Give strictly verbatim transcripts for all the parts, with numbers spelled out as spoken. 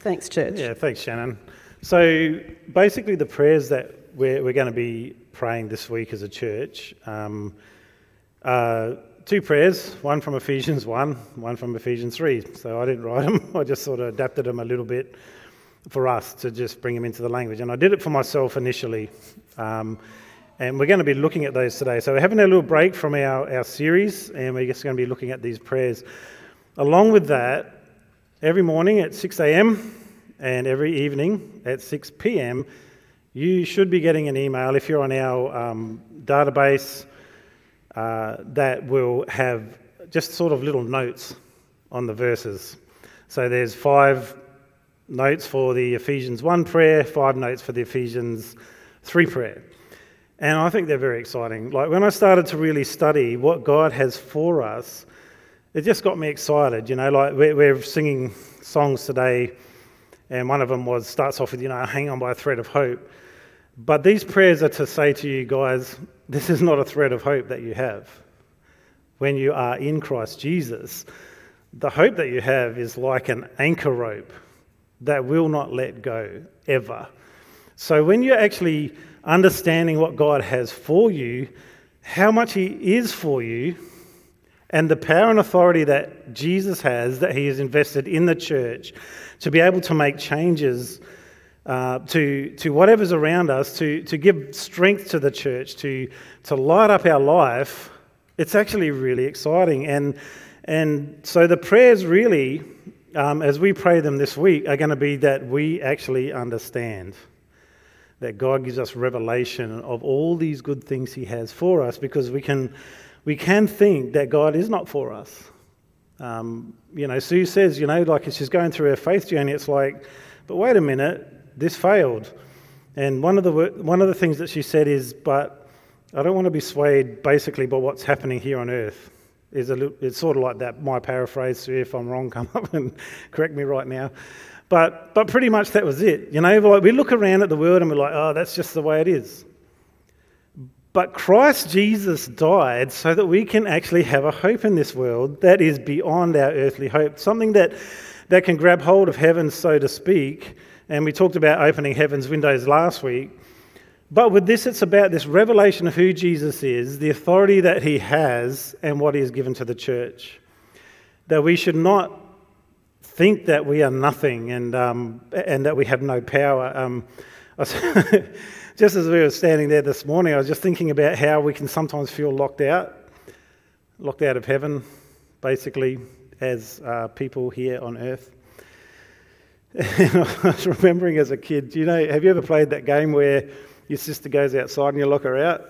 Thanks, Church. Yeah, thanks, Shannon. So basically the prayers that we're, we're going to be praying this week as a church, um, uh, two prayers, one from Ephesians one, one from Ephesians three. So I didn't write them, I just sort of adapted them a little bit for us to just bring them into the language. And I did it for myself initially. Um, and we're going to be looking at those today. So we're having a little break from our, our series, and we're just going to be looking at these prayers. Along with that, every morning at six a.m. and every evening at six p.m., you should be getting an email if you're on our um, database uh, that will have just sort of little notes on the verses. So there's five notes for the Ephesians one prayer, five notes for the Ephesians three prayer. And I think they're very exciting. Like when I started to really study what God has for us, it just got me excited. You know, like we're, we're singing songs today, and one of them was starts off with, you know, hang on by a thread of hope. But these prayers are to say to you guys, this is not a thread of hope that you have. When you are in Christ Jesus, the hope that you have is like an anchor rope that will not let go ever. So when you're actually understanding what God has for you, how much He is for you, and the power and authority that Jesus has, that He has invested in the church to be able to make changes uh, to to whatever's around us, to to give strength to the church, to to light up our life, it's actually really exciting. And and so the prayers really, um, as we pray them this week, are going to be that we actually understand that God gives us revelation of all these good things He has for us, because we can... We can think that God is not for us. Um, you know, Sue says, you know, like as she's going through her faith journey, it's like, but wait a minute, this failed. And one of the one of the things that she said is, but I don't want to be swayed basically by what's happening here on earth. Is a it's sort of like that. My paraphrase, Sue, if I'm wrong, come up and correct me right now. But but pretty much that was it. You know, like we look around at the world and we're like, oh, that's just the way it is. But Christ Jesus died so that we can actually have a hope in this world that is beyond our earthly hope, something that, that can grab hold of heaven, so to speak. And we talked about opening heaven's windows last week. But with this, it's about this revelation of who Jesus is, the authority that He has, and what He has given to the church. That we should not think that we are nothing and um, and that we have no power. Um, Just as we were standing there this morning, I was just thinking about how we can sometimes feel locked out, locked out of heaven, basically, as uh, people here on earth. And I was remembering as a kid, you know, have you ever played that game where your sister goes outside and you lock her out?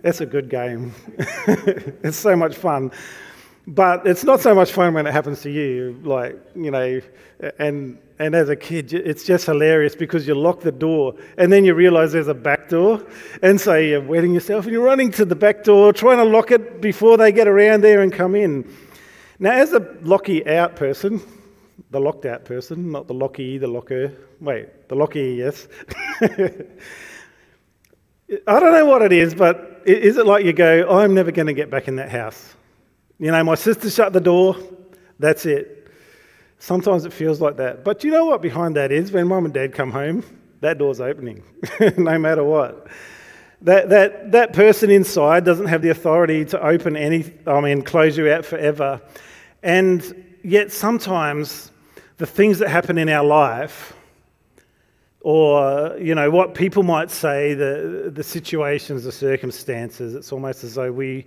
That's a good game. It's so much fun. But it's not so much fun when it happens to you, like, you know, and and as a kid, it's just hilarious because you lock the door and then you realise there's a back door, and so you're wetting yourself and you're running to the back door, trying to lock it before they get around there and come in. Now, as a locky out person, the locked out person, not the locky, the locker, wait, the locky, yes. I don't know what it is, but is it like you go, I'm never going to get back in that house? You know, my sister shut the door, that's it. Sometimes it feels like that. But you know what behind that is? When Mum and Dad come home, that door's opening, no matter what. That that that person inside doesn't have the authority to open any, I mean, close you out forever. And yet sometimes the things that happen in our life, or, you know, what people might say, the the situations, the circumstances, it's almost as though we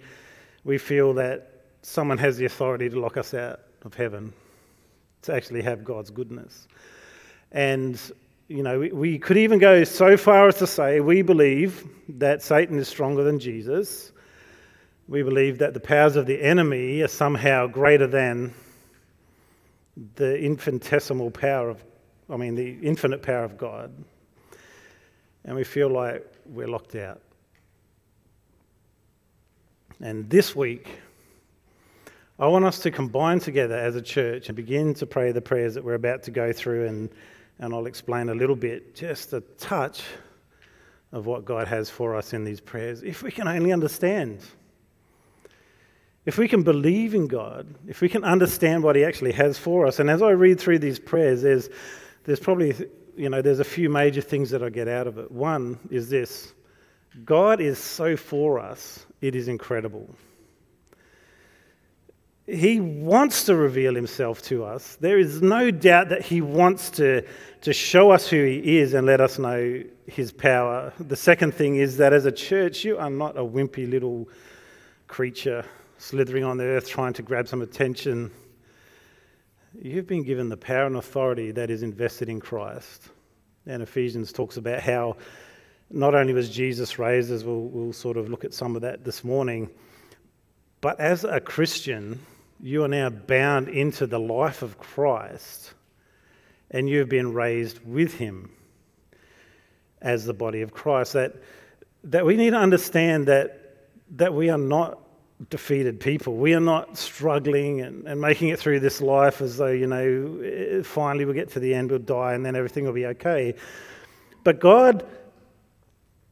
we feel that someone has the authority to lock us out of heaven, to actually have God's goodness. And, you know, we, we could even go so far as to say we believe that Satan is stronger than Jesus. We believe that the powers of the enemy are somehow greater than the infinitesimal power of, I mean, the infinite power of God. And we feel like we're locked out. And this week, I want us to combine together as a church and begin to pray the prayers that we're about to go through, and, and I'll explain a little bit, just a touch of what God has for us in these prayers. If we can only understand, if we can believe in God, if we can understand what He actually has for us. And as I read through these prayers, there's there's probably, you know, there's a few major things that I get out of it. One is this: God is so for us, it is incredible. He wants to reveal himself to us. There is no doubt that he wants to, to show us who he is and let us know his power. The second thing is that as a church, you are not a wimpy little creature slithering on the earth trying to grab some attention. You've been given the power and authority that is invested in Christ. And Ephesians talks about how not only was Jesus raised, as we'll, we'll sort of look at some of that this morning, but as a Christian, you are now bound into the life of Christ, and you've been raised with him as the body of Christ. That that we need to understand that that we are not defeated people. We are not struggling and, and making it through this life as though, you know, finally we'll get to the end, we'll die, and then everything will be okay. But God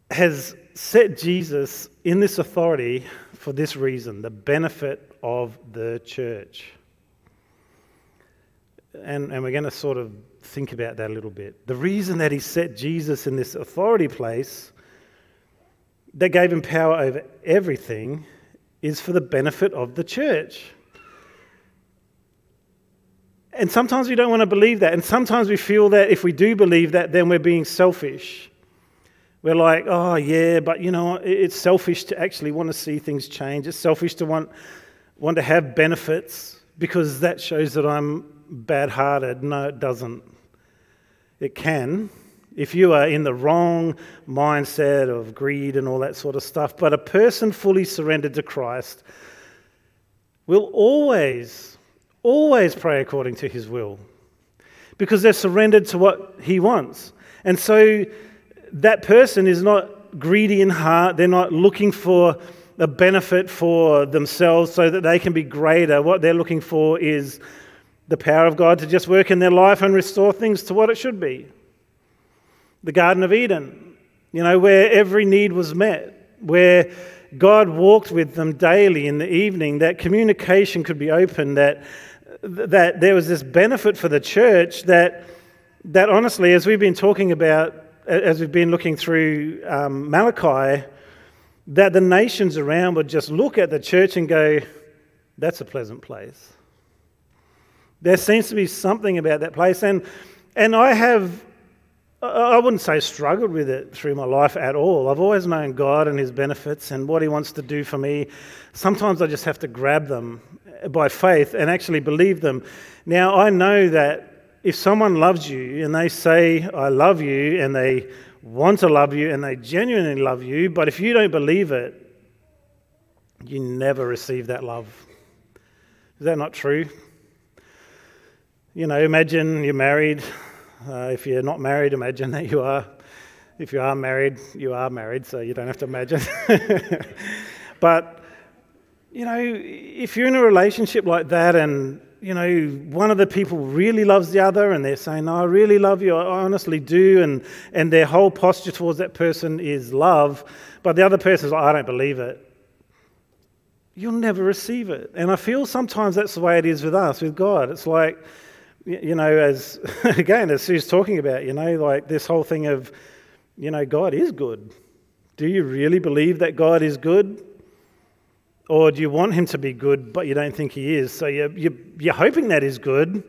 has set Jesus in this authority for this reason, the benefit of the church. And, and we're going to sort of think about that a little bit. The reason that he set Jesus in this authority place that gave him power over everything is for the benefit of the church. And sometimes we don't want to believe that. And sometimes we feel that if we do believe that, then we're being selfish. We're like, oh yeah, but you know, it's selfish to actually want to see things change. It's selfish to want want to have benefits because that shows that I'm bad-hearted. No, it doesn't. It can, if you are in the wrong mindset of greed and all that sort of stuff. But a person fully surrendered to Christ will always, always pray according to his will because they're surrendered to what he wants. And so that person is not greedy in heart. They're not looking for a benefit for themselves so that they can be greater. What they're looking for is the power of God to just work in their life and restore things to what it should be. The Garden of Eden, you know, where every need was met, where God walked with them daily in the evening, that communication could be open, that that there was this benefit for the church that that honestly, as we've been talking about, as we've been looking through um, Malachi, that the nations around would just look at the church and go, that's a pleasant place. There seems to be something about that place. And and I have, I wouldn't say struggled with it through my life at all. I've always known God and his benefits and what he wants to do for me. Sometimes I just have to grab them by faith and actually believe them. Now, I know that if someone loves you and they say, I love you, and they want to love you, and they genuinely love you, but if you don't believe it, you never receive that love. Is that not true? You know, imagine you're married. Uh, if you're not married, imagine that you are. If you are married, you are married, so you don't have to imagine. But, you know, if you're in a relationship like that and you know, one of the people really loves the other and they're saying, no, I really love you, I honestly do, and, and their whole posture towards that person is love, but the other person's like, I don't believe it. You'll never receive it. And I feel sometimes that's the way it is with us, with God. It's like, you know, as, again, as Sue's talking about, you know, like this whole thing of, you know, God is good. Do you really believe that God is good? Or do you want him to be good, but you don't think he is? So you're, you're, you're hoping that is good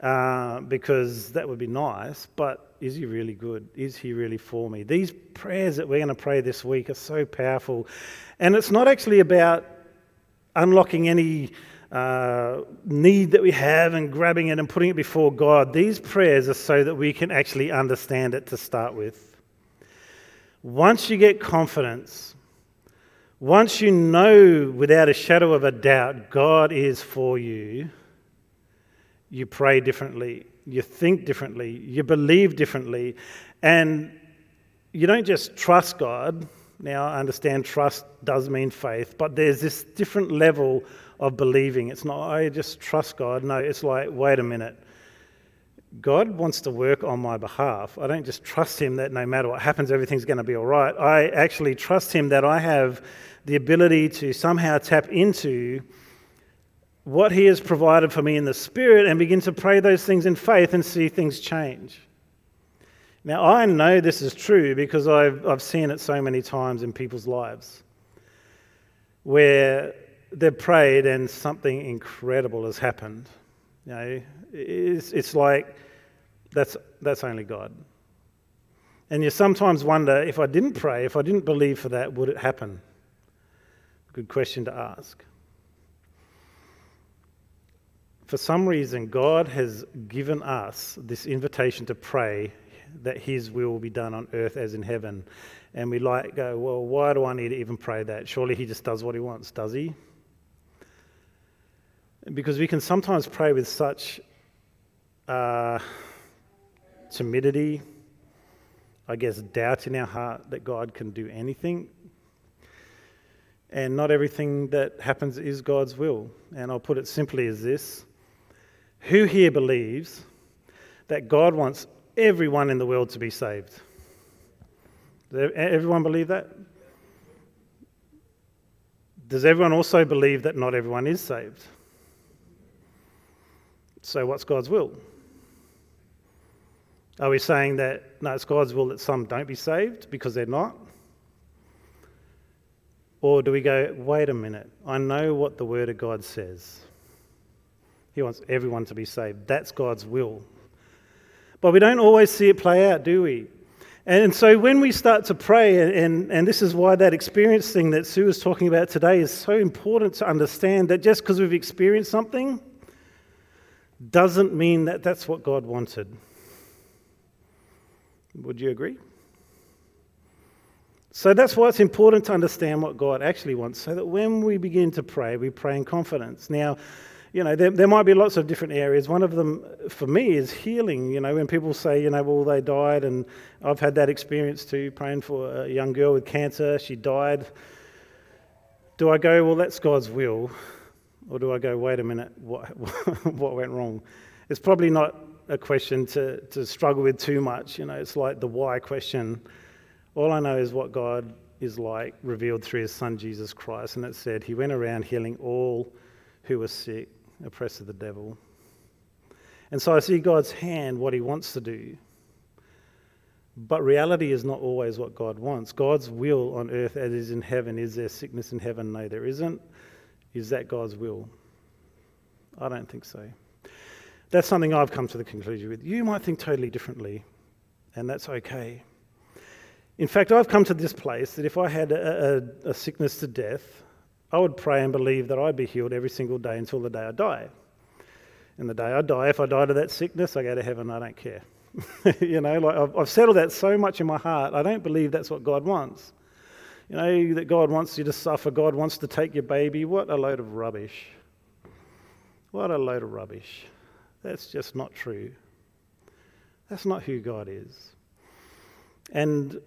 uh, because that would be nice, but is he really good? Is he really for me? These prayers that we're going to pray this week are so powerful. And it's not actually about unlocking any uh, need that we have and grabbing it and putting it before God. These prayers are so that we can actually understand it to start with. Once you get confidence, once you know without a shadow of a doubt God is for you, you pray differently, you think differently, you believe differently, and you don't just trust God. Now, I understand trust does mean faith, but there's this different level of believing. It's not, I just trust God. No, it's like, wait a minute. God wants to work on my behalf. I don't just trust him that no matter what happens, everything's going to be all right. I actually trust him that I have the ability to somehow tap into what he has provided for me in the Spirit and begin to pray those things in faith and see things change. Now, I know this is true because I've, I've seen it so many times in people's lives where they've prayed and something incredible has happened. You know, it's, it's like that's that's only God. And you sometimes wonder, if I didn't pray, if I didn't believe for that, would it happen? Good question to ask. For some reason, God has given us this invitation to pray that his will will be done on earth as in heaven. And we like go, well, why do I need to even pray that? Surely he just does what he wants, does he? Because we can sometimes pray with such uh, timidity, I guess, doubt in our heart that God can do anything. And not everything that happens is God's will. And I'll put it simply as this. Who here believes that God wants everyone in the world to be saved? Does everyone believe that? Does everyone also believe that not everyone is saved? So what's God's will? Are we saying that, no, it's God's will that some don't be saved because they're not? Or do we go, wait a minute, I know what the Word of God says. He wants everyone to be saved. That's God's will. But we don't always see it play out, do we? And so when we start to pray, and, and, and this is why that experience thing that Sue was talking about today is so important to understand, that just because we've experienced something doesn't mean that that's what God wanted. Would you agree? So that's why it's important to understand what God actually wants, so that when we begin to pray, we pray in confidence. Now, you know, there, there might be lots of different areas. One of them, for me, is healing. You know, when people say, you know, well, they died, and I've had that experience too, praying for a young girl with cancer, she died. Do I go, well, that's God's will? Or do I go, wait a minute, what, what went wrong? It's probably not a question to, to struggle with too much. You know, it's like the why question. All I know is what God is like, revealed through his son, Jesus Christ. And it said, he went around healing all who were sick, oppressed of the devil. And so I see God's hand, what he wants to do. But reality is not always what God wants. God's will on earth as is in heaven. Is there sickness in heaven? No, there isn't. Is that God's will? I don't think so. That's something I've come to the conclusion with. You might think totally differently, and that's okay. In fact, I've come to this place that if I had a, a, a sickness to death, I would pray and believe that I'd be healed every single day until the day I die. And the day I die, if I die to that sickness, I go to heaven, I don't care. You know, like I've, I've settled that so much in my heart, I don't believe that's what God wants. You know, that God wants you to suffer, God wants to take your baby. What a load of rubbish. What a load of rubbish. That's just not true. That's not who God is. And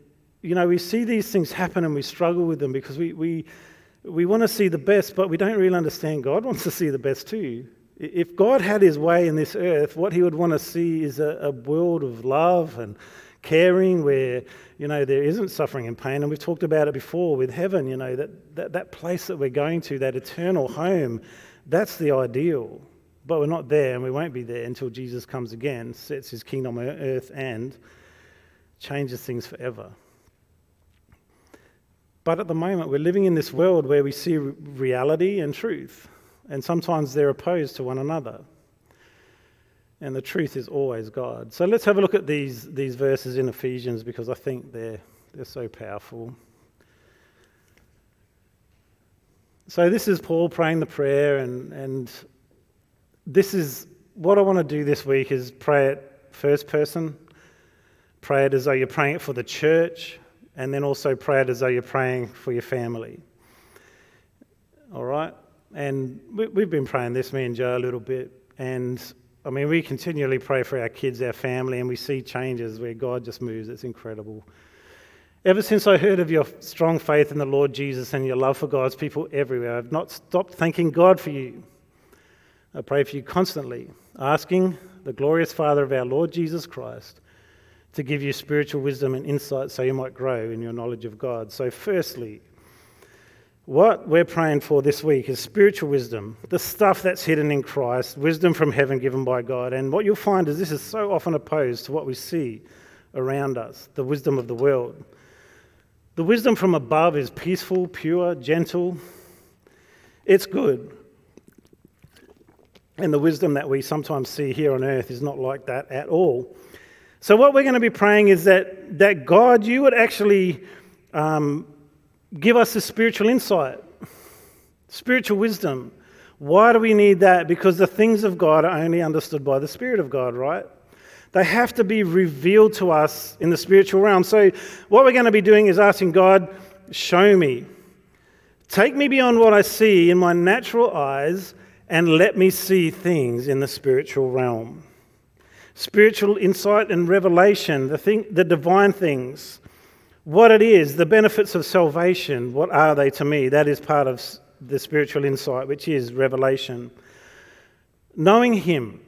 you know, we see these things happen and we struggle with them because we we we want to see the best, but we don't really understand God wants to see the best too. If God had his way in this earth, what he would want to see is a, a world of love and caring where, you know, there isn't suffering and pain. And we've talked about it before with heaven, you know, that, that, that place that we're going to, that eternal home, that's the ideal. But we're not there and we won't be there until Jesus comes again, sets his kingdom on earth and changes things forever. But at the moment, we're living in this world where we see reality and truth, and sometimes they're opposed to one another. And the truth is always God. So let's have a look at these, these verses in Ephesians, because I think they're, they're so powerful. So this is Paul praying the prayer, and, and this is what I want to do this week is pray it first person, pray it as though you're praying it for the church, and then also pray it as though you're praying for your family. All right? And we, we've been praying this, me and Joe, a little bit. And, I mean, we continually pray for our kids, our family, and we see changes where God just moves. It's incredible. Ever since I heard of your strong faith in the Lord Jesus and your love for God's people everywhere, I've not stopped thanking God for you. I pray for you constantly, asking the glorious Father of our Lord Jesus Christ to give you spiritual wisdom and insight so you might grow in your knowledge of God. So firstly, What we're praying for this week is spiritual wisdom, the stuff that's hidden in Christ, wisdom from heaven given by God. And what you'll find is this is so often opposed to what we see around us, the wisdom of the world. The wisdom from above is peaceful, pure, gentle. It's good. And the wisdom that we sometimes see here on earth is not like that at all. So what we're going to be praying is that, that God, you would actually... Um, Give us a spiritual insight, spiritual wisdom. Why do we need that? Because the things of God are only understood by the Spirit of God, right? They have to be revealed to us in the spiritual realm. So what we're going to be doing is asking God, show me. Take me beyond what I see in my natural eyes and let me see things in the spiritual realm. Spiritual insight and revelation, the thing, the divine things. What it is, the benefits of salvation, what are they to me? That is part of the spiritual insight, which is revelation. Knowing Him,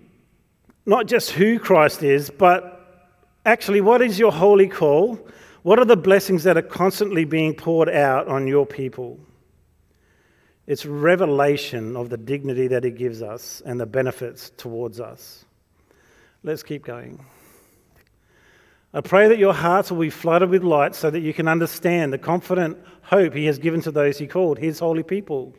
not just who Christ is, but actually what is your holy call? What are the blessings that are constantly being poured out on your people? It's revelation of the dignity that He gives us and the benefits towards us. Let's keep going. I pray that your hearts will be flooded with light so that you can understand the confident hope He has given to those He called, His holy people,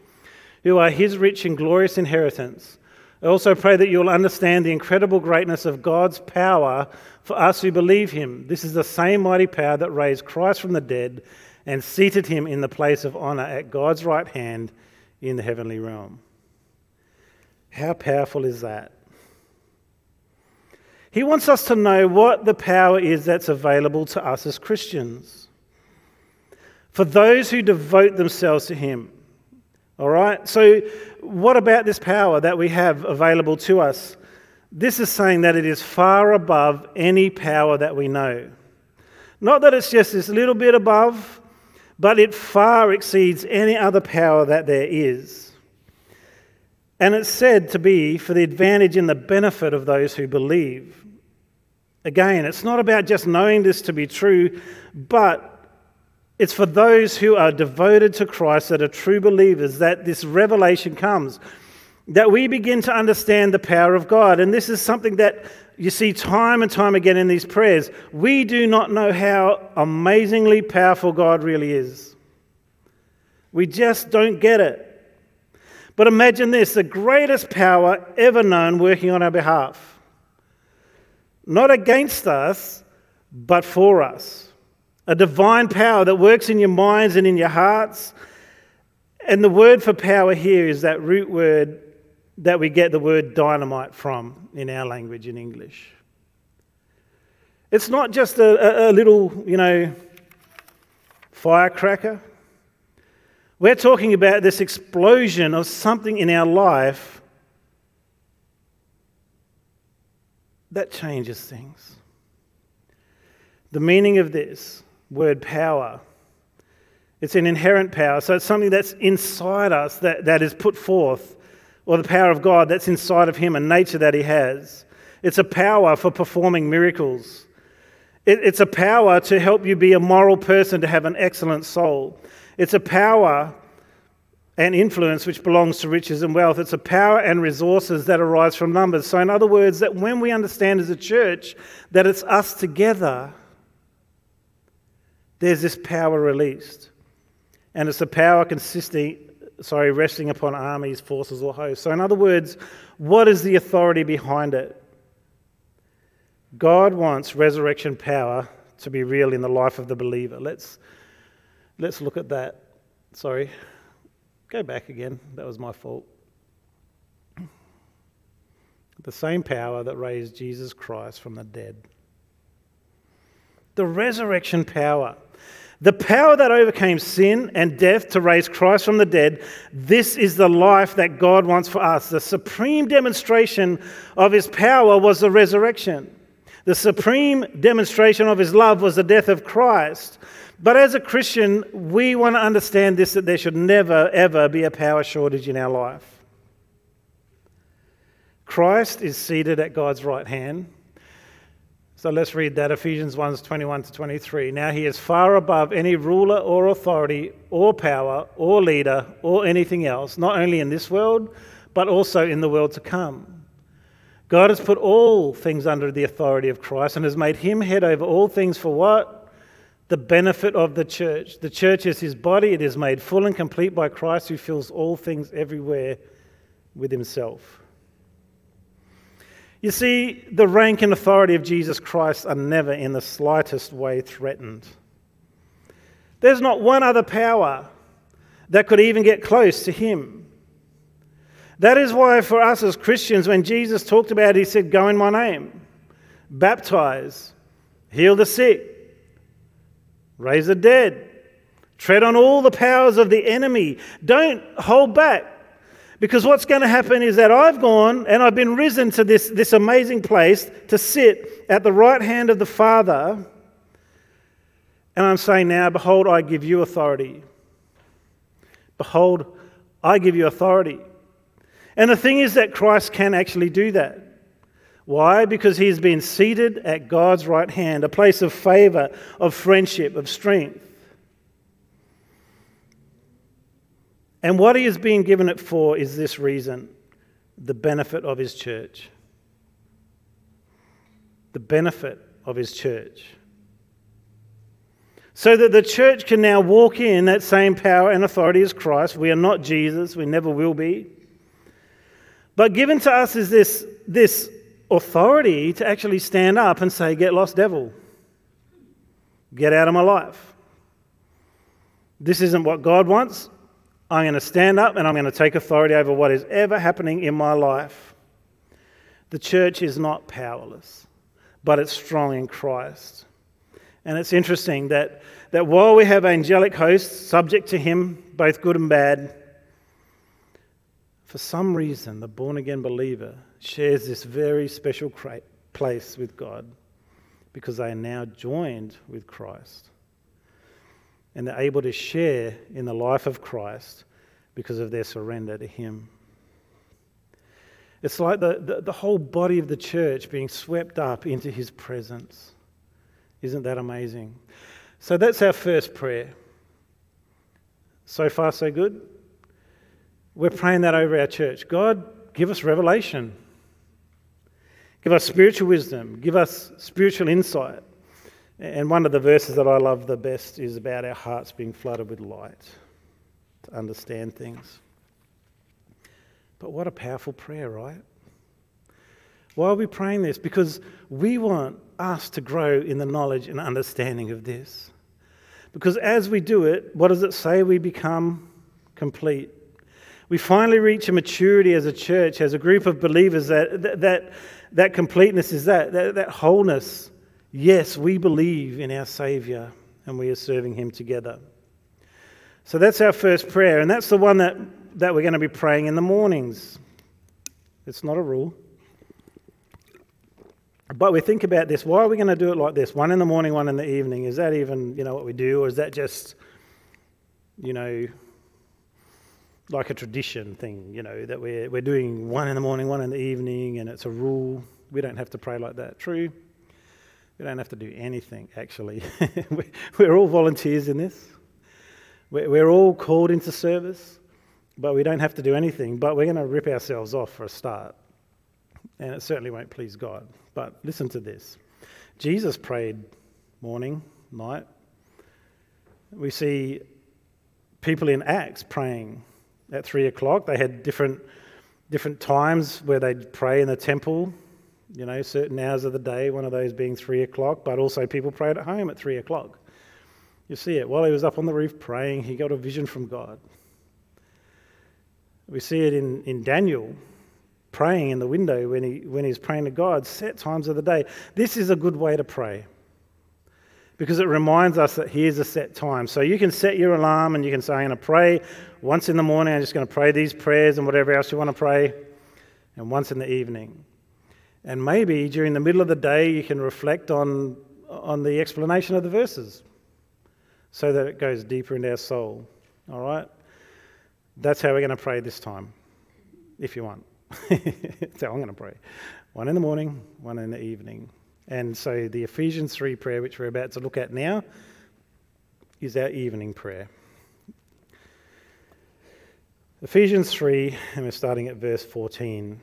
who are His rich and glorious inheritance. I also pray that you'll understand the incredible greatness of God's power for us who believe Him. This is the same mighty power that raised Christ from the dead and seated Him in the place of honor at God's right hand in the heavenly realm. How powerful is that? He wants us to know what the power is that's available to us as Christians. For those who devote themselves to Him. All right? So what about this power that we have available to us? This is saying that it is far above any power that we know. Not that it's just this little bit above, but it far exceeds any other power that there is. And it's said to be for the advantage and the benefit of those who believe. Again, it's not about just knowing this to be true, but it's for those who are devoted to Christ, that are true believers, that this revelation comes, that we begin to understand the power of God. And this is something that you see time and time again in these prayers. We do not know how amazingly powerful God really is. We just don't get it. But imagine this, the greatest power ever known working on our behalf. Not against us, but for us. A divine power that works in your minds and in your hearts. And the word for power here is that root word that we get the word dynamite from in our language, in English. It's not just a, a, a little, you know, firecracker. We're talking about this explosion of something in our life that changes things. The meaning of this word power, it's an inherent power. So it's something that's inside us that, that is put forth, or the power of God that's inside of Him and nature that He has. It's a power for performing miracles. It, it's a power to help you be a moral person, to have an excellent soul. It's a power and influence which belongs to riches and wealth. It's a power and resources that arise from numbers. So in other words, that when we understand as a church that it's us together, there's this power released. And it's a power consisting, sorry, resting upon armies, forces or hosts. So in other words, what is the authority behind it? God wants resurrection power to be real in the life of the believer. Let's Let's look at that. Sorry. Go back again. That was my fault. The same power that raised Jesus Christ from the dead. The resurrection power. The power that overcame sin and death to raise Christ from the dead. This is the life that God wants for us. The supreme demonstration of His power was the resurrection. The supreme demonstration of His love was the death of Christ. But as a Christian, we want to understand this, that there should never, ever be a power shortage in our life. Christ is seated at God's right hand. So let's read that, Ephesians one, twenty-one to twenty-three. Now he is far above any ruler or authority or power or leader or anything else, not only in this world, but also in the world to come. God has put all things under the authority of Christ and has made him head over all things for what? The benefit of the church. The church is his body. It is made full and complete by Christ, who fills all things everywhere with himself. You see, the rank and authority of Jesus Christ are never in the slightest way threatened. There's not one other power that could even get close to him. That is why for us as Christians, when Jesus talked about it, he said, go in my name, baptize, heal the sick, raise the dead, tread on all the powers of the enemy. Don't hold back. Because what's going to happen is that I've gone and I've been risen to this, this amazing place to sit at the right hand of the Father. And I'm saying now, behold, I give you authority. Behold, I give you authority. And the thing is that Christ can actually do that. Why? Because he's been seated at God's right hand, a place of favor, of friendship, of strength. And what he is being given it for is this reason, the benefit of his church. The benefit of his church. So that the church can now walk in that same power and authority as Christ. We are not Jesus, we never will be. But given to us is this, this authority to actually stand up and say, get lost, devil. Get out of my life. This isn't what God wants. I'm going to stand up and I'm going to take authority over what is ever happening in my life. The church is not powerless, but it's strong in Christ. And it's interesting that, that while we have angelic hosts subject to him, both good and bad, for some reason the born-again believer shares this very special place with God because they are now joined with Christ. And they're able to share in the life of Christ because of their surrender to him. It's like the, the, the whole body of the church being swept up into his presence. Isn't that amazing? So that's our first prayer. So far, so good. We're praying that over our church. God, give us revelation. Give us spiritual wisdom. Give us spiritual insight. And one of the verses that I love the best is about our hearts being flooded with light to understand things. But what a powerful prayer, right? Why are we praying this? Because we want us to grow in the knowledge and understanding of this. Because as we do it, what does it say? We become complete. We finally reach a maturity as a church, as a group of believers, that that, that, that completeness is that, that, that wholeness. Yes, we believe in our Saviour and we are serving him together. So that's our first prayer, and that's the one that, that we're going to be praying in the mornings. It's not a rule. But we think about this. Why are we going to do it like this? One in the morning, one in the evening. Is that even, you know, what we do, or is that just, you know, like a tradition thing, you know, that we're, we're doing one in the morning, one in the evening, and it's a rule. We don't have to pray like that. True. We don't have to do anything, actually. We're all volunteers in this. We're all called into service, but we don't have to do anything. But we're going to rip ourselves off for a start, and it certainly won't please God. But listen to this. Jesus prayed morning, night. We see people in Acts praying at three o'clock. They had different, different times where they'd pray in the temple. You know, certain hours of the day, one of those being three o'clock, but also people prayed at home at three o'clock. You see it. While he was up on the roof praying, he got a vision from God. We see it in, in Daniel praying in the window when he when he's praying to God, set times of the day. This is a good way to pray because it reminds us that here's a set time. So you can set your alarm and you can say, I'm going to pray once in the morning, I'm just going to pray these prayers and whatever else you want to pray, and once in the evening. And maybe during the middle of the day, you can reflect on, on the explanation of the verses so that it goes deeper into our soul, all right? That's how we're going to pray this time, if you want. That's how I'm going to pray. One in the morning, one in the evening. And so the Ephesians three prayer, which we're about to look at now, is our evening prayer. Ephesians three, and we're starting at verse fourteen.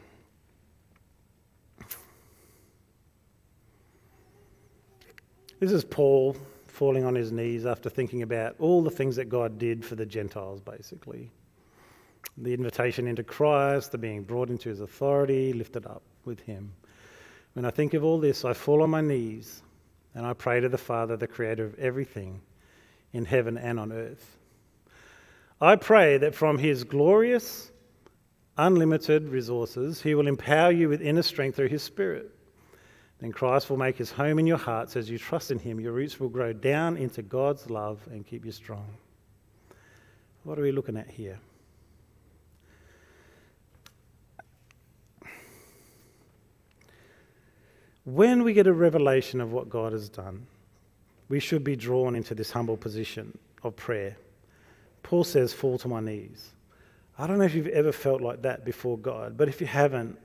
This is Paul falling on his knees after thinking about all the things that God did for the Gentiles, basically. The invitation into Christ, the being brought into his authority, lifted up with him. When I think of all this, I fall on my knees and I pray to the Father, the creator of everything in heaven and on earth. I pray that from his glorious, unlimited resources, he will empower you with inner strength through his Spirit. Then Christ will make his home in your hearts as you trust in him. Your roots will grow down into God's love and keep you strong. What are we looking at here? When we get a revelation of what God has done, we should be drawn into this humble position of prayer. Paul says, fall to my knees. I don't know if you've ever felt like that before God, but if you haven't,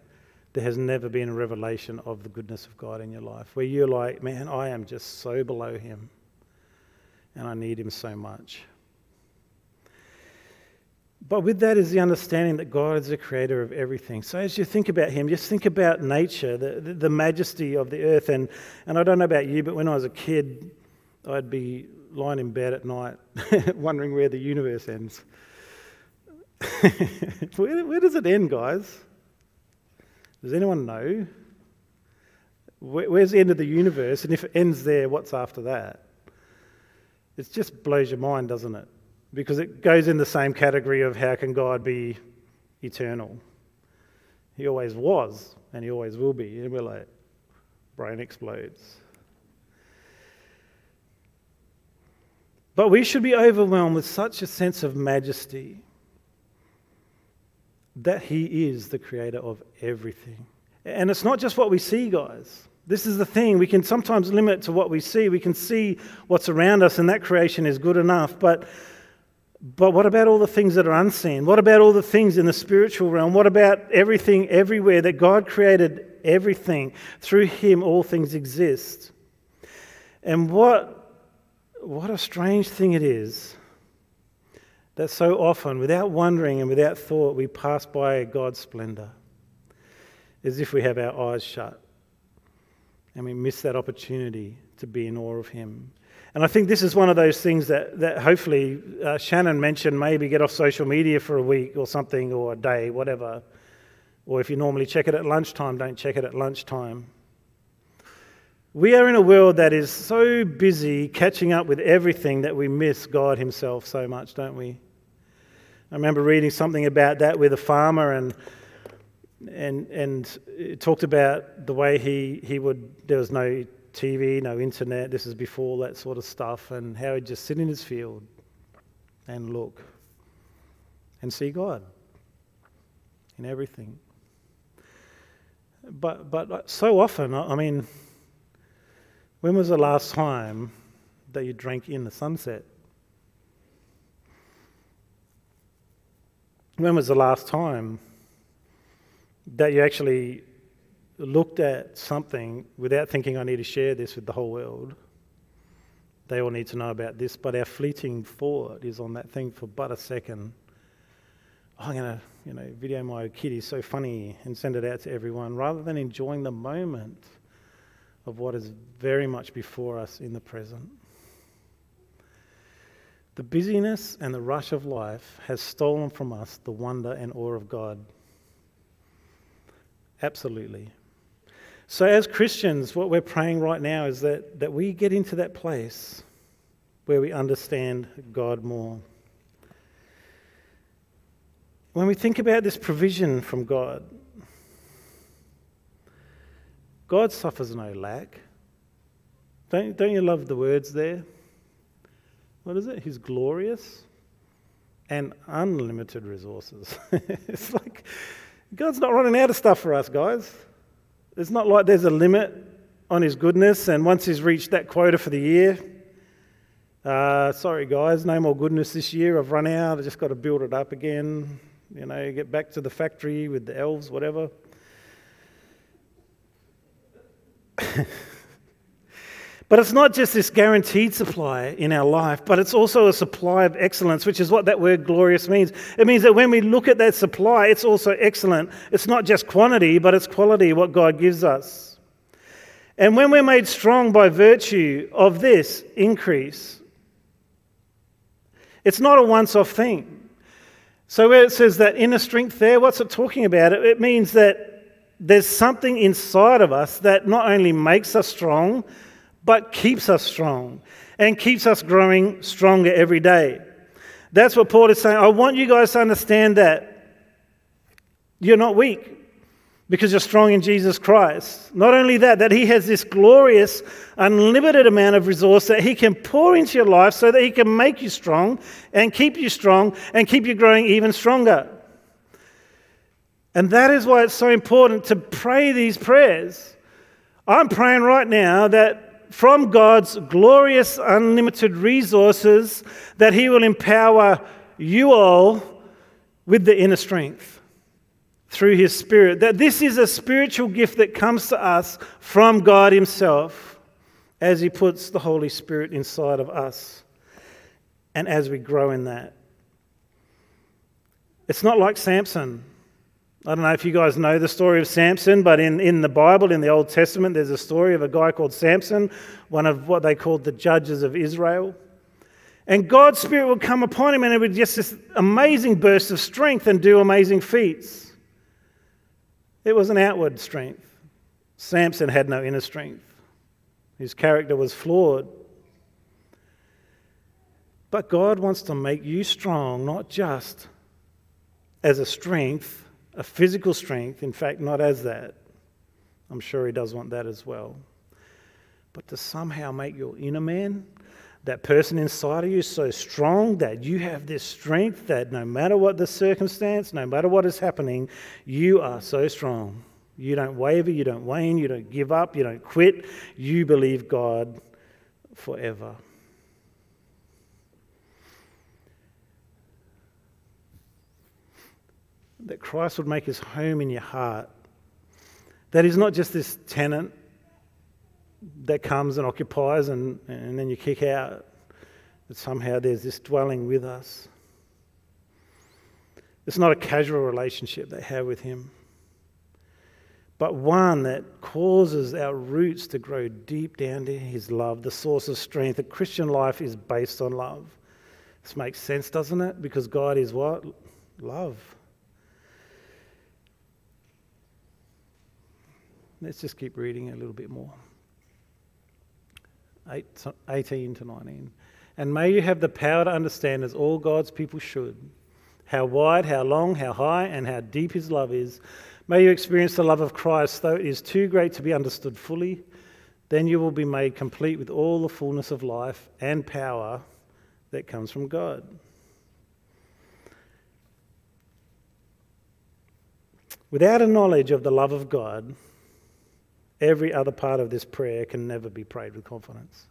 there has never been a revelation of the goodness of God in your life where you're like, man, I am just so below him and I need him so much. But with that is the understanding that God is the creator of everything. So as you think about him, just think about nature, the, the, the majesty of the earth. And, and I don't know about you, but when I was a kid, I'd be lying in bed at night wondering where the universe ends. where, where does it end, guys? Does anyone know? Where, where's the end of the universe? And if it ends there, what's after that? It just blows your mind, doesn't it? Because it goes in the same category of how can God be eternal? He always was, and he always will be. And we're like, brain explodes. But we should be overwhelmed with such a sense of majesty that he is the creator of everything. And it's not just what we see, guys. This is the thing. We can sometimes limit to what we see. We can see what's around us, and that creation is good enough. But but what about all the things that are unseen? What about all the things in the spiritual realm? What about everything everywhere that God created everything? Through him, all things exist. And what, what a strange thing it is that so often, without wondering and without thought, we pass by God's splendor as if we have our eyes shut and we miss that opportunity to be in awe of him. And I think this is one of those things that, that hopefully uh, Shannon mentioned, maybe get off social media for a week or something, or a day, whatever. Or if you normally check it at lunchtime, don't check it at lunchtime. We are in a world that is so busy catching up with everything that we miss God himself so much, don't we? I remember reading something about that with a farmer, and and and it talked about the way he, he would, there was no T V, no internet, this is before that sort of stuff, and how he'd just sit in his field and look and see God in everything. But but so often, I mean, when was the last time that you drank in the sunset? When was the last time that you actually looked at something without thinking, I need to share this with the whole world? They all need to know about this, but our fleeting thought is on that thing for but a second. Oh, I'm going to, you know, video my kid, he's so funny, and send it out to everyone, rather than enjoying the moment of what is very much before us in the present. The busyness and the rush of life has stolen from us the wonder and awe of God. Absolutely. So as Christians, what we're praying right now is that, that we get into that place where we understand God more. When we think about this provision from God, God suffers no lack. Don't, don't you love the words there? What is it? He's glorious and unlimited resources. It's like God's not running out of stuff for us, guys. It's not like there's a limit on his goodness, and once he's reached that quota for the year, uh, sorry guys, no more goodness this year, I've run out, I've just got to build it up again, you know, get back to the factory with the elves, whatever. But it's not just this guaranteed supply in our life, but it's also a supply of excellence, which is what that word glorious means. It means that when we look at that supply, it's also excellent. It's not just quantity, but it's quality, what God gives us. And when we're made strong by virtue of this increase, it's not a once-off thing. So where it says that inner strength there, what's it talking about? It means that there's something inside of us that not only makes us strong, but keeps us strong and keeps us growing stronger every day. That's what Paul is saying. I want you guys to understand that you're not weak because you're strong in Jesus Christ. Not only that, that he has this glorious, unlimited amount of resource that he can pour into your life so that he can make you strong and keep you strong and keep you growing even stronger. And that is why it's so important to pray these prayers. I'm praying right now that from God's glorious, unlimited resources, that he will empower you all with the inner strength through his Spirit. That this is a spiritual gift that comes to us from God himself as he puts the Holy Spirit inside of us and as we grow in that. It's not like Samson. I don't know if you guys know the story of Samson, but in, in the Bible, in the Old Testament, there's a story of a guy called Samson, one of what they called the judges of Israel. And God's Spirit would come upon him and it would just this amazing burst of strength and do amazing feats. It was an outward strength. Samson had no inner strength. His character was flawed. But God wants to make you strong, not just as a strength, a physical strength, in fact, not as that. I'm sure he does want that as well. But to somehow make your inner man, that person inside of you, so strong that you have this strength that no matter what the circumstance, no matter what is happening, you are so strong. You don't waver, you don't wane, you don't give up, you don't quit. You believe God forever. That Christ would make his home in your heart. That he's not just this tenant that comes and occupies and, and then you kick out. That somehow there's this dwelling with us. It's not a casual relationship they have with him, but one that causes our roots to grow deep down to his love, the source of strength. A Christian life is based on love. This makes sense, doesn't it? Because God is what? Love. Let's just keep reading a little bit more. eighteen to nineteen. And may you have the power to understand, as all God's people should, how wide, how long, how high, and how deep his love is. May you experience the love of Christ, though it is too great to be understood fully. Then you will be made complete with all the fullness of life and power that comes from God. Without a knowledge of the love of God, every other part of this prayer can never be prayed with confidence.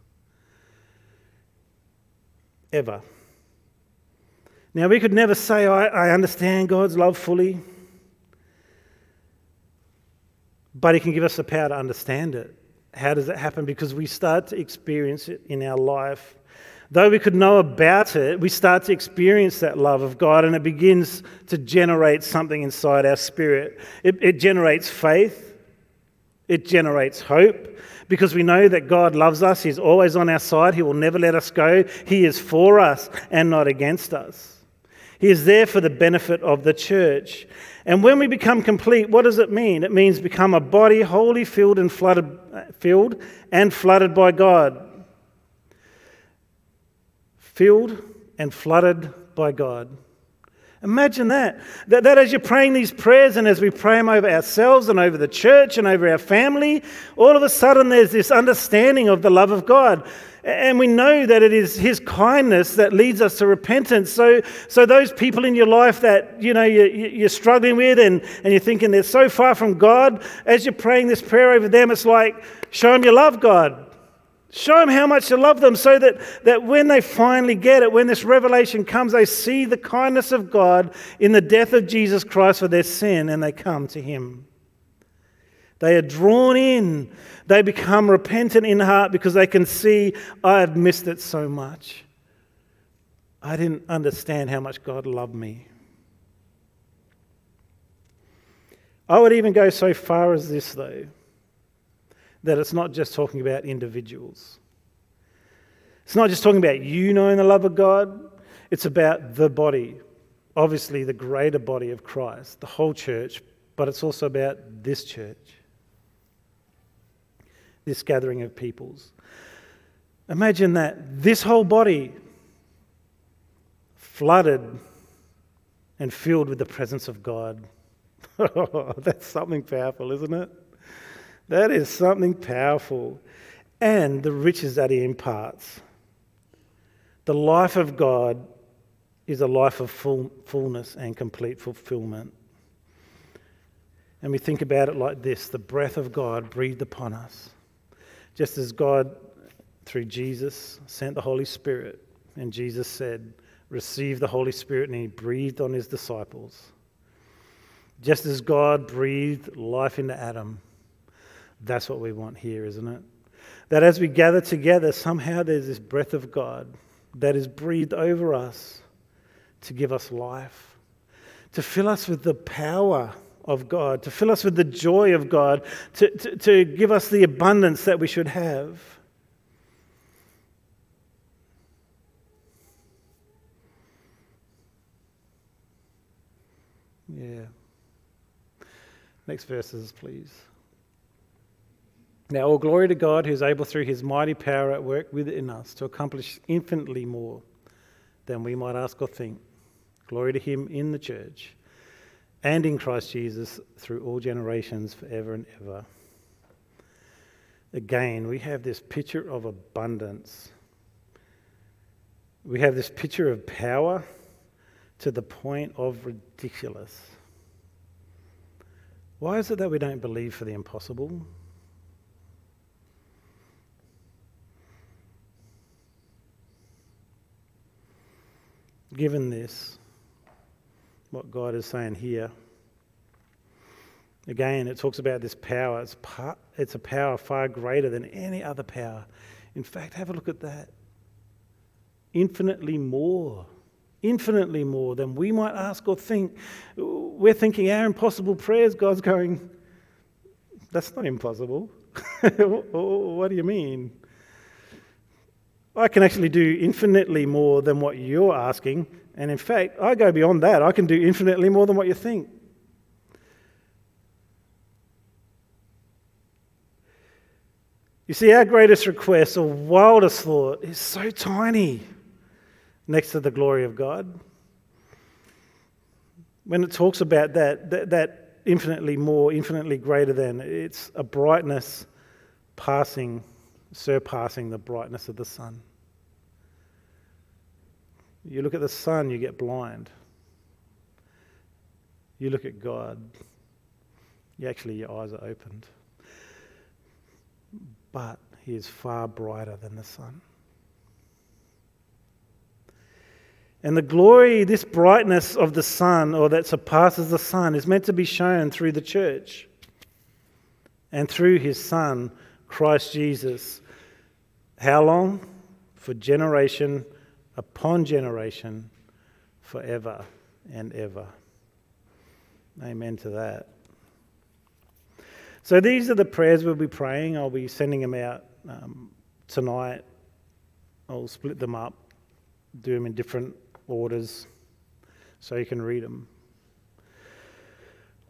Ever. Now, we could never say, I, I understand God's love fully, but he can give us the power to understand it. How does that happen? Because we start to experience it in our life. Though we could know about it, we start to experience that love of God, and it begins to generate something inside our spirit. It, it generates faith. It generates hope because we know that God loves us. He's always on our side. He will never let us go. He is for us and not against us. He is there for the benefit of the church. And when we become complete, what does it mean? It means become a body wholly filled and flooded, filled and flooded by God. Filled and flooded by God. Imagine that, that, that as you're praying these prayers and as we pray them over ourselves and over the church and over our family, all of a sudden there's this understanding of the love of God. And we know that it is his kindness that leads us to repentance. So so those people in your life that, you know, you, you're struggling with and, and you're thinking they're so far from God, as you're praying this prayer over them, it's like, show them you love God. Show them how much you love them so that, that when they finally get it, when this revelation comes, they see the kindness of God in the death of Jesus Christ for their sin and they come to him. They are drawn in. They become repentant in heart because they can see, I have missed it so much. I didn't understand how much God loved me. I would even go so far as this, though, that it's not just talking about individuals. It's not just talking about you knowing the love of God. It's about the body, obviously the greater body of Christ, the whole church, but it's also about this church, this gathering of peoples. Imagine that this whole body flooded and filled with the presence of God. That's something powerful, isn't it? That is something powerful. And the riches that he imparts. The life of God is a life of full, fullness and complete fulfillment. And we think about it like this: the breath of God breathed upon us. Just as God, through Jesus, sent the Holy Spirit, and Jesus said, receive the Holy Spirit, and he breathed on his disciples. Just as God breathed life into Adam, that's what we want here, isn't it? That as we gather together, somehow there's this breath of God that is breathed over us to give us life, to fill us with the power of God, to fill us with the joy of God, to, to, to give us the abundance that we should have. Yeah. Next verses, please. Now all glory to God, who is able through his mighty power at work within us to accomplish infinitely more than we might ask or think. Glory to him in the church and in Christ Jesus through all generations, forever and ever. Again, we have this picture of abundance. We have this picture of power to the point of ridiculous. Why is it that we don't believe for the impossible? Given this, what God is saying here. Again, it talks about this power. It's, par- it's a power far greater than any other power. In fact, have a look at that. Infinitely more. Infinitely more than we might ask or think. We're thinking our impossible prayers. God's going, that's not impossible. What do you mean? I can actually do infinitely more than what you're asking. And in fact, I go beyond that. I can do infinitely more than what you think. You see, our greatest request or wildest thought is so tiny next to the glory of God. When it talks about that, that, that infinitely more, infinitely greater than, it's a brightness passing, surpassing the brightness of the sun. You look at the sun, you get blind. You look at God, you actually, your eyes are opened. But he is far brighter than the sun. And the glory, this brightness of the sun, or that surpasses the sun, is meant to be shown through the church and through his son, Christ Jesus. How long? For generation upon generation, forever and ever. Amen to that. So these are the prayers we'll be praying. I'll be sending them out um, tonight. I'll split them up, do them in different orders so you can read them.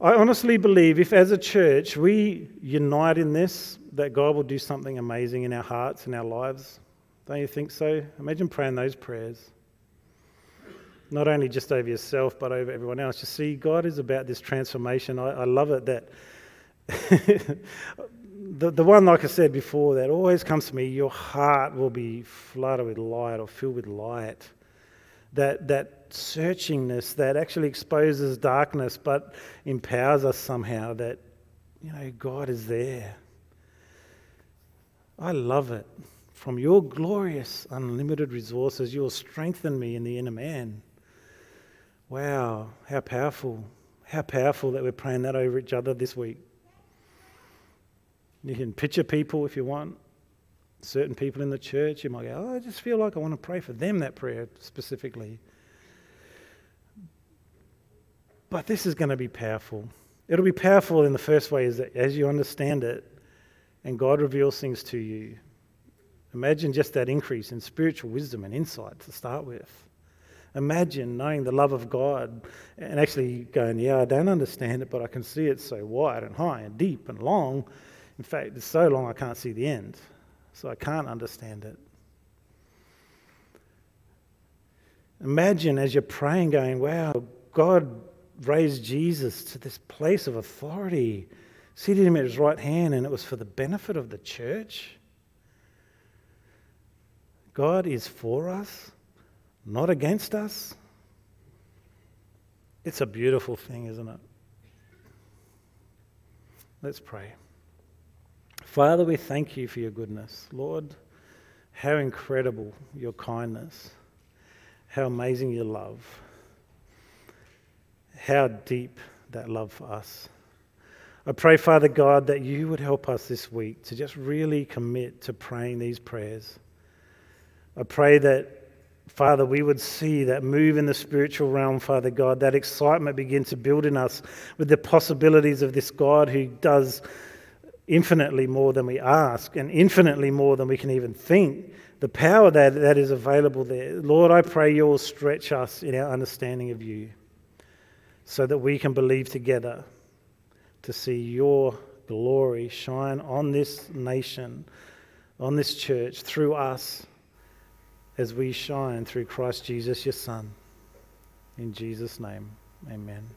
I honestly believe if as a church we unite in this, that God will do something amazing in our hearts and our lives. Don't you think so? Imagine praying those prayers. Not only just over yourself, but over everyone else. You see, God is about this transformation. I, I love it that the, the one, like I said before, that always comes to me, your heart will be flooded with light or filled with light. That that searchingness that actually exposes darkness but empowers us somehow, that, you know, God is there. I love it. From your glorious, unlimited resources, you will strengthen me in the inner man. Wow, how powerful. How powerful that we're praying that over each other this week. You can picture people if you want. Certain people in the church, you might go, oh, I just feel like I want to pray for them, that prayer specifically. But this is going to be powerful. It'll be powerful in the first way is that as you understand it and God reveals things to you, imagine just that increase in spiritual wisdom and insight to start with. Imagine knowing the love of God and actually going, yeah, I don't understand it, but I can see it so wide and high and deep and long. In fact, it's so long I can't see the end, so I can't understand it. Imagine as you're praying going, wow, God raised Jesus to this place of authority, seated him at his right hand, and it was for the benefit of the church. God is for us, not against us. It's a beautiful thing, isn't it? Let's pray. Father, we thank you for your goodness. Lord, how incredible your kindness. How amazing your love. How deep that love for us. I pray, Father God, that you would help us this week to just really commit to praying these prayers. I pray that, Father, we would see that move in the spiritual realm, Father God, that excitement begin to build in us with the possibilities of this God who does infinitely more than we ask and infinitely more than we can even think, the power that, that is available there. Lord, I pray you'll stretch us in our understanding of you so that we can believe together to see your glory shine on this nation, on this church, through us, as we shine through Christ Jesus, your Son. In Jesus' name, amen.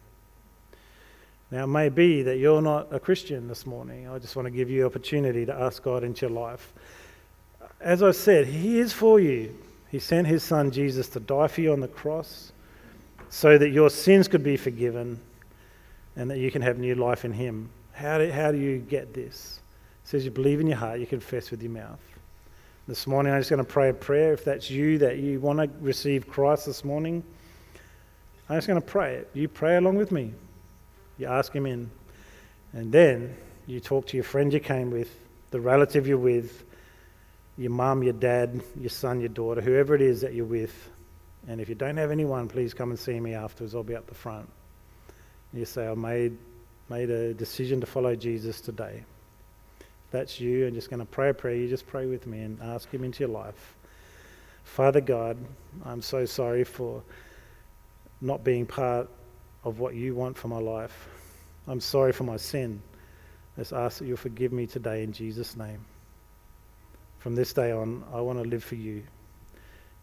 Now, it may be that you're not a Christian this morning. I just want to give you opportunity to ask God into your life. As I said, he is for you. He sent his Son, Jesus, to die for you on the cross so that your sins could be forgiven and that you can have new life in him. How do, how do you get this? It says you believe in your heart, you confess with your mouth. This morning, I'm just going to pray a prayer. If that's you, that you want to receive Christ this morning, I'm just going to pray it. You pray along with me. You ask him in. And then you talk to your friend you came with, the relative you're with, your mum, your dad, your son, your daughter, whoever it is that you're with. And if you don't have anyone, please come and see me afterwards. I'll be up the front. And you say, I made, made a decision to follow Jesus today. That's you, and just going to pray a prayer. You just pray with me and ask him into your life. Father God, I'm so sorry for not being part of what you want for my life. I'm sorry for my sin. Let's ask that you'll forgive me today in Jesus' name. From this day on, I want to live for you.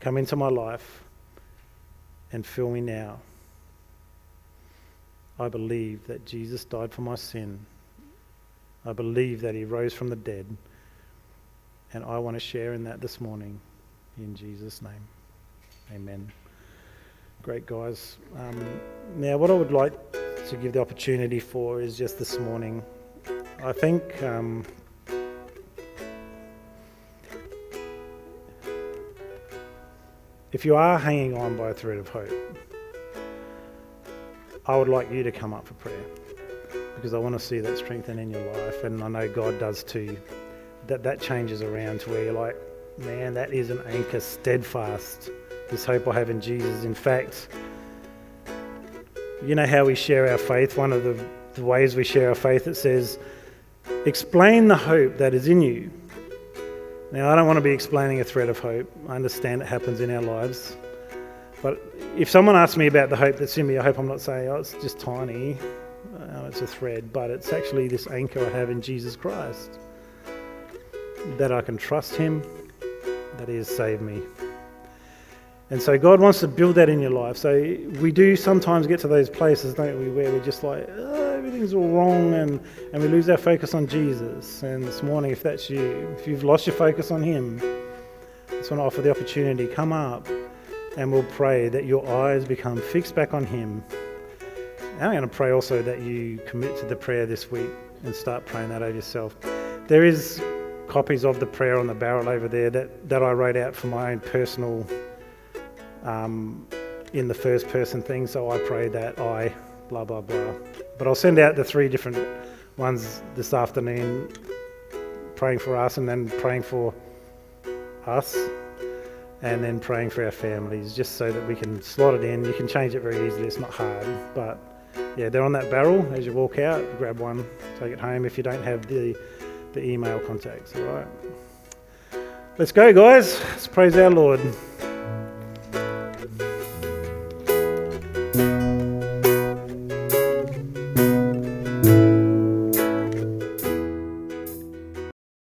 Come into my life and fill me now. I believe that Jesus died for my sin. I believe that he rose from the dead, and I want to share in that this morning, in Jesus' name. Amen. Great, guys. Um, now, what I would like to give the opportunity for is just this morning, I think um, if you are hanging on by a thread of hope, I would like you to come up for prayer, because I want to see that strengthen in your life, and I know God does too. That that changes around to where you're like, man, that is an anchor steadfast, this hope I have in Jesus. In fact, you know how we share our faith? One of the, the ways we share our faith, it says, explain the hope that is in you. Now, I don't want to be explaining a thread of hope. I understand it happens in our lives. But if someone asks me about the hope that's in me, I hope I'm not saying, oh, it's just tiny. Uh, it's a thread, but it's actually this anchor I have in Jesus Christ, that I can trust him, that he has saved me. And so God wants to build that in your life. So we do sometimes get to those places, don't we, where we're just like, oh, everything's all wrong, and, and we lose our focus on Jesus. And this morning, if that's you, if you've lost your focus on him, I just want to offer the opportunity, come up and we'll pray that your eyes become fixed back on him. I'm going to pray also that you commit to the prayer this week and start praying that over yourself. There is copies of the prayer on the barrel over there that, that I wrote out for my own personal, um, in the first person thing. So I pray that I, blah, blah, blah. But I'll send out the three different ones this afternoon praying for us, and then praying for us, and then praying for our families, just so that we can slot it in. You can change it very easily, it's not hard, but yeah, they're on that barrel. As you walk out, grab one, take it home if you don't have the, the email contacts, all right? Let's go, guys. Let's praise our Lord.